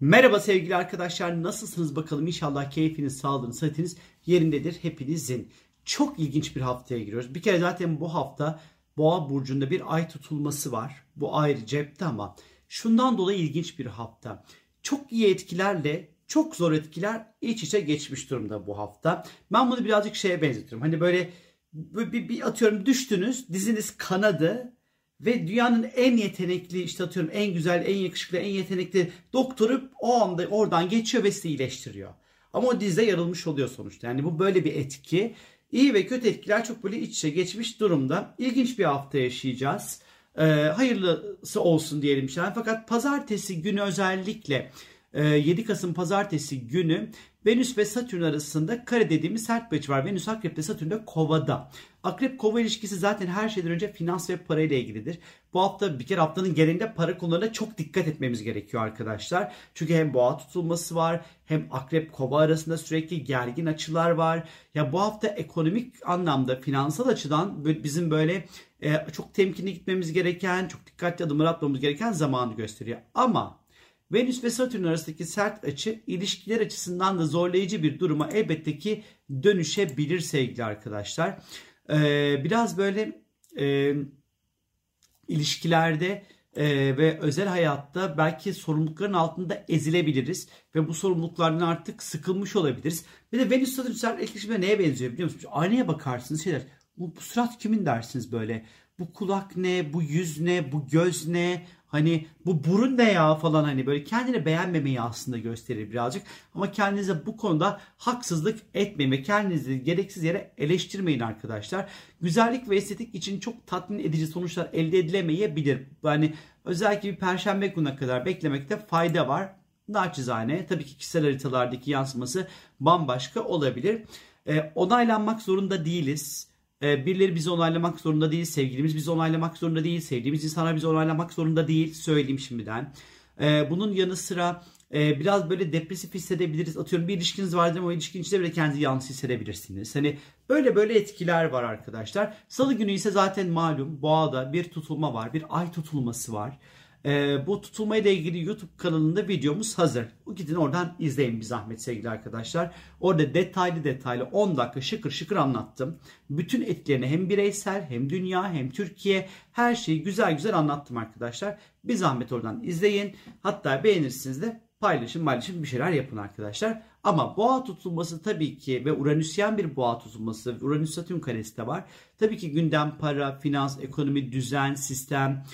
Merhaba sevgili arkadaşlar, nasılsınız bakalım? İnşallah keyfiniz, sağlığınız, sıhhatiniz yerindedir hepinizin. Çok ilginç bir haftaya giriyoruz. Bir kere zaten bu hafta Boğa burcunda bir ay tutulması var. Bu ayrı cepte ama şundan dolayı ilginç bir hafta. Çok iyi etkilerle çok zor etkiler iç içe geçmiş durumda bu hafta. Ben bunu birazcık şeye benzetiyorum. Hani böyle bir atıyorum düştünüz, diziniz kanadı. Ve dünyanın en yetenekli, işte atıyorum en güzel, en yakışıklı, en yetenekli doktoru o anda oradan geçiyor ve sizi iyileştiriyor. Ama o dizde yarılmış oluyor sonuçta. Yani bu böyle bir etki. İyi ve kötü etkiler çok böyle iç içe geçmiş durumda. İlginç bir hafta yaşayacağız. Hayırlısı olsun diyelim. Fakat pazartesi günü özellikle 7 Kasım pazartesi günü Venüs ve Satürn arasında kare dediğimiz sert bir açı var. Venüs Akrep'te, Satürn de Kova'da. Akrep-Kova ilişkisi zaten her şeyden önce finans ve parayla ilgilidir. Bu hafta bir kere haftanın genelinde para konularına çok dikkat etmemiz gerekiyor arkadaşlar. Çünkü hem boğa tutulması var, hem Akrep-Kova arasında sürekli gergin açılar var. Ya bu hafta ekonomik anlamda, finansal açıdan bizim böyle çok temkinli gitmemiz gereken, çok dikkatli adımlar atmamız gereken zamanı gösteriyor. Ama Venüs ve Satürn arasındaki sert açı ilişkiler açısından da zorlayıcı bir duruma elbette ki dönüşebilir sevgili arkadaşlar. Biraz böyle ilişkilerde ve özel hayatta belki sorumlulukların altında ezilebiliriz. Ve bu sorumluluklardan artık sıkılmış olabiliriz. Bir de Venüs Satürn sert etkileşimine neye benziyor biliyor musunuz? Aynaya bakarsınız şeyler. Bu surat kimin dersiniz böyle? Bu kulak ne? Bu yüz ne? Bu göz ne? Hani bu burun ne ya falan, hani böyle kendini beğenmemeyi aslında gösterir birazcık. Ama kendinize bu konuda haksızlık etmeyin ve kendinizi gereksiz yere eleştirmeyin arkadaşlar. Güzellik ve estetik için çok tatmin edici sonuçlar elde edilemeyebilir. Yani özellikle bir perşembe gününe kadar beklemekte fayda var. Naçizane tabii ki kişisel haritalardaki yansıması bambaşka olabilir. Onaylanmak zorunda değiliz. Birileri bizi onaylamak zorunda değil, sevgilimiz bizi onaylamak zorunda değil, sevdiğimiz insanlar bizi onaylamak zorunda değil, söyleyeyim şimdiden. Bunun yanı sıra biraz böyle depresif hissedebiliriz. Atıyorum bir ilişkiniz vardır ama o ilişkinin içinde bile kendinizi yalnız hissedebilirsiniz. Hani böyle etkiler var arkadaşlar. Salı günü ise zaten malum Boğa'da bir tutulma var, bir ay tutulması var. Bu tutulmayla ilgili YouTube kanalında videomuz hazır. Gidin oradan izleyin bir zahmet sevgili arkadaşlar. Orada detaylı 10 dakika şıkır şıkır anlattım. Bütün etkilerini hem bireysel hem dünya hem Türkiye her şeyi güzel anlattım arkadaşlar. Bir zahmet oradan izleyin. Hatta beğenirsiniz de paylaşın bir şeyler yapın arkadaşlar. Ama boğa tutulması tabii ki ve Uranüsyen bir boğa tutulması, Uranüs Satürn karesi de var. Tabii ki gündem, para, finans, ekonomi, düzen, sistem,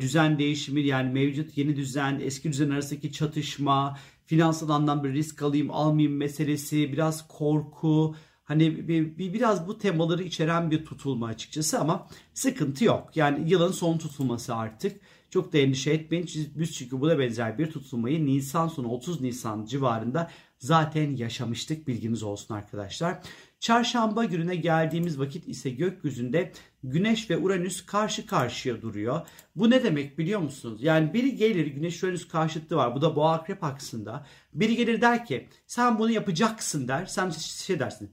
düzen değişimi, yani mevcut yeni düzen, eski düzen arasındaki çatışma, finansal anlamda risk alayım almayayım meselesi, biraz korku, hani biraz bu temaları içeren bir tutulma açıkçası, ama sıkıntı yok. Yani yılın son tutulması artık. Çok da endişe etmeyin. Biz çünkü buna benzer bir tutulmayı Nisan sonu 30 Nisan civarında zaten yaşamıştık, bilginiz olsun arkadaşlar. Çarşamba gününe geldiğimiz vakit ise gökyüzünde Güneş ve Uranüs karşı karşıya duruyor. Bu ne demek biliyor musunuz? Yani biri gelir, Güneş Uranüs karşıtlığı var. Bu da Boğa Akrep aksında. Biri gelir der ki sen bunu yapacaksın der. Sen şey dersin.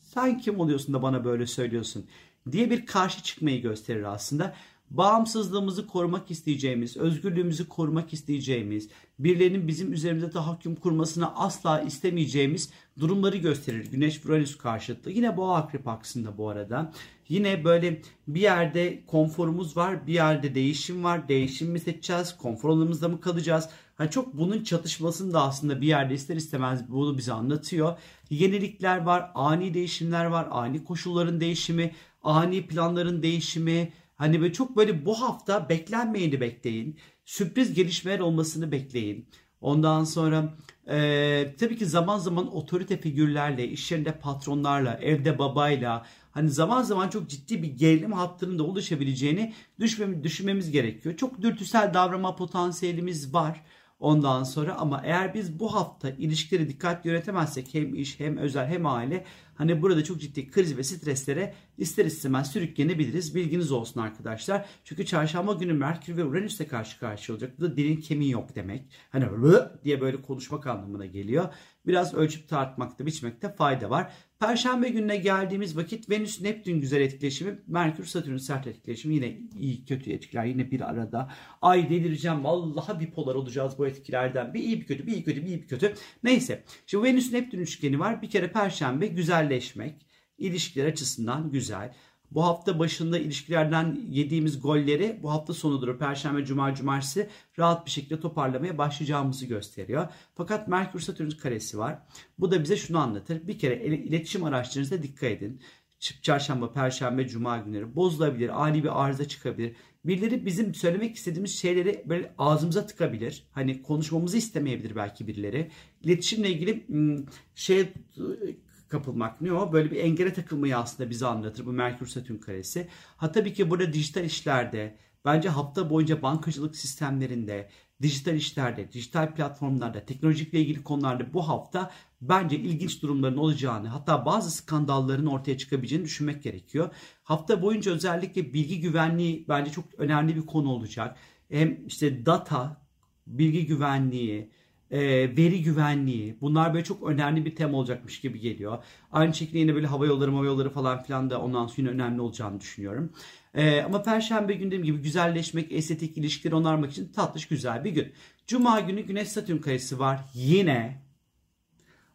Sen kim oluyorsun da bana böyle söylüyorsun diye bir karşı çıkmayı gösterir aslında. Bağımsızlığımızı korumak isteyeceğimiz, özgürlüğümüzü korumak isteyeceğimiz, birilerinin bizim üzerimize tahakküm kurmasını asla istemeyeceğimiz durumları gösterir. Güneş Uranüs karşıtlığı. Yine Boğa Akrep aksında bu arada. Yine böyle bir yerde konforumuz var, bir yerde değişim var. Değişim mi seçeceğiz, konfor alanımızda mı kalacağız? Yani çok bunun çatışmasını da aslında bir yerde ister istemez bunu bize anlatıyor. Yenilikler var, ani değişimler var, ani koşulların değişimi, ani planların değişimi. Hani böyle çok böyle bu hafta beklenmeyeni bekleyin. Sürpriz gelişmeler olmasını bekleyin. Ondan sonra tabii ki zaman zaman otorite figürlerle, iş yerinde patronlarla, evde babayla, hani zaman zaman çok ciddi bir gerilim hattının da oluşabileceğini düşünmemiz gerekiyor. Çok dürtüsel davranma potansiyelimiz var ondan sonra, ama eğer biz bu hafta ilişkileri dikkatli yönetemezsek, hem iş hem özel hem aile, hani burada çok ciddi kriz ve streslere ister istemez sürüklenebiliriz. Bilginiz olsun arkadaşlar. Çünkü çarşamba günü Merkür ve Uranüs'le karşı karşıya olacak. Bu da dilin kemiği yok demek. Hani diye böyle konuşmak anlamına geliyor. Biraz ölçüp tartmakta, biçmekte fayda var. Perşembe gününe geldiğimiz vakit Venüs-Neptün güzel etkileşimi, Merkür-Satürn sert etkileşimi, yine iyi kötü etkiler, yine bir arada. Ay delireceğim, vallahi bipolar olacağız bu etkilerden. Bir iyi bir kötü, bir iyi kötü, bir iyi bir kötü. Neyse, şimdi Venüs-Neptün üçgeni var. Bir kere Perşembe güzelleşmek, ilişkiler açısından güzel. Bu hafta başında ilişkilerden yediğimiz golleri bu hafta sonudur. Perşembe, cuma, cumartesi rahat bir şekilde toparlamaya başlayacağımızı gösteriyor. Fakat Merkür-Satürn karesi var. Bu da bize şunu anlatır. Bir kere iletişim araçlarınıza dikkat edin. Çarşamba, perşembe, cuma günleri bozulabilir, ani bir arıza çıkabilir. Birileri bizim söylemek istediğimiz şeyleri böyle ağzımıza tıkabilir. Hani konuşmamızı istemeyebilir belki birileri. İletişimle ilgili kapılmak ne o? Böyle bir engele takılmayı aslında bize anlatır bu Merkür-Satürn karesi. Ha tabii ki burada dijital işlerde, bence hafta boyunca bankacılık sistemlerinde, dijital işlerde, dijital platformlarda, teknolojikle ilgili konularda bu hafta bence ilginç durumların olacağını, hatta bazı skandalların ortaya çıkabileceğini düşünmek gerekiyor. Hafta boyunca özellikle bilgi güvenliği bence çok önemli bir konu olacak. Hem işte data, bilgi güvenliği, veri güvenliği, bunlar böyle çok önemli bir tema olacakmış gibi geliyor. Aynı şekilde yine böyle hava yolları falan filan da ondan sonra önemli olacağını düşünüyorum. Ama perşembe günü dediğim gibi güzelleşmek, estetik ilişkileri onarmak için tatlış güzel bir gün. Cuma günü Güneş-Satürn karesi var yine.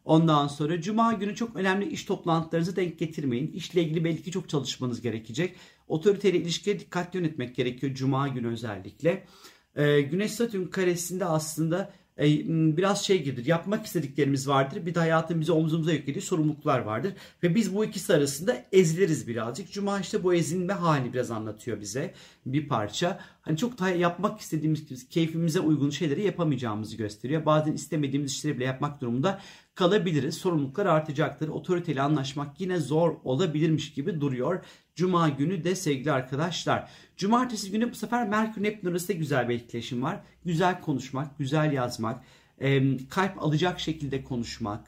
Ondan sonra cuma günü çok önemli iş toplantılarınızı denk getirmeyin. İşle ilgili belki çok çalışmanız gerekecek. Otoriteyle ilişkiye dikkatli yönetmek gerekiyor cuma günü özellikle. Güneş-Satürn karesinde aslında biraz girdir. Yapmak istediklerimiz vardır. Bir de hayatın bize omzumuza yüklediği sorumluluklar vardır. Ve biz bu ikisi arasında eziliriz birazcık. Cuma işte bu ezilme hali biraz anlatıyor bize bir parça. Hani çok daha yapmak istediğimiz, keyfimize uygun şeyleri yapamayacağımızı gösteriyor. Bazen istemediğimiz işleri bile yapmak durumunda kalabiliriz. Sorumluluklar artacaktır. Otoriteyle anlaşmak yine zor olabilirmiş gibi duruyor. Cuma günü de sevgili arkadaşlar. Cumartesi günü bu sefer Merkür-Neptün arasında güzel bir etkileşim var. Güzel konuşmak, güzel yazmak, kalp alacak şekilde konuşmak,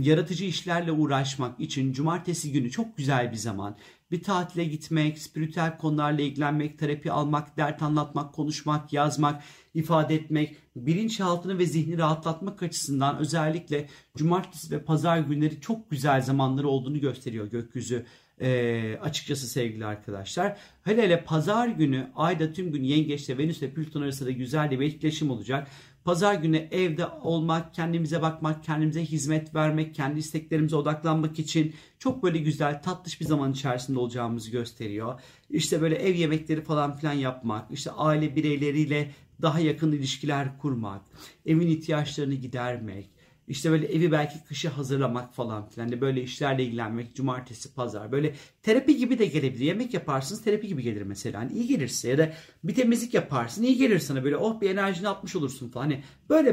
yaratıcı işlerle uğraşmak için cumartesi günü çok güzel bir zaman. Bir tatile gitmek, spiritüel konularla ilgilenmek, terapi almak, dert anlatmak, konuşmak, yazmak, ifade etmek, bilinçaltını ve zihni rahatlatmak açısından özellikle cumartesi ve pazar günleri çok güzel zamanları olduğunu gösteriyor gökyüzü. Açıkçası sevgili arkadaşlar, hele pazar günü ayda tüm gün yengeçte Venüs ve Plüton arasında güzel bir etkileşim olacak. Pazar günü evde olmak, kendimize bakmak, kendimize hizmet vermek, kendi isteklerimize odaklanmak için çok böyle güzel tatlış bir zaman içerisinde olacağımızı gösteriyor. İşte böyle ev yemekleri falan filan yapmak, işte aile bireyleriyle daha yakın ilişkiler kurmak, evin ihtiyaçlarını gidermek, İşte böyle evi belki kışı hazırlamak falan filan de böyle işlerle ilgilenmek cumartesi, pazar böyle terapi gibi de gelebilir. Yemek yaparsınız terapi gibi gelir mesela. Hani iyi gelirse ya da bir temizlik yaparsın iyi gelir sana böyle oh bir enerjini atmış olursun falan. Hani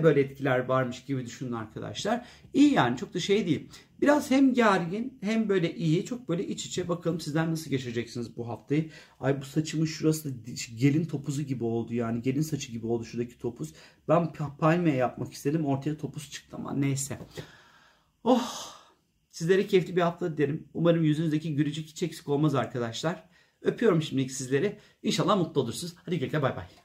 böyle etkiler varmış gibi düşünün arkadaşlar. İyi yani çok da şey değil. Biraz hem gergin hem böyle iyi çok böyle iç içe bakalım sizler nasıl geçireceksiniz bu haftayı. Ay bu saçımın şurası da gelin topuzu gibi oldu yani gelin saçı gibi oldu şuradaki topuz. Ben palmiye yapmak istedim ortaya topuz çıktı ama neyse. Oh sizlere keyifli bir hafta derim. Umarım yüzünüzdeki gülücük hiç eksik olmaz arkadaşlar. Öpüyorum şimdilik sizleri. İnşallah mutlu olursunuz. Hadi güle güle bay bay.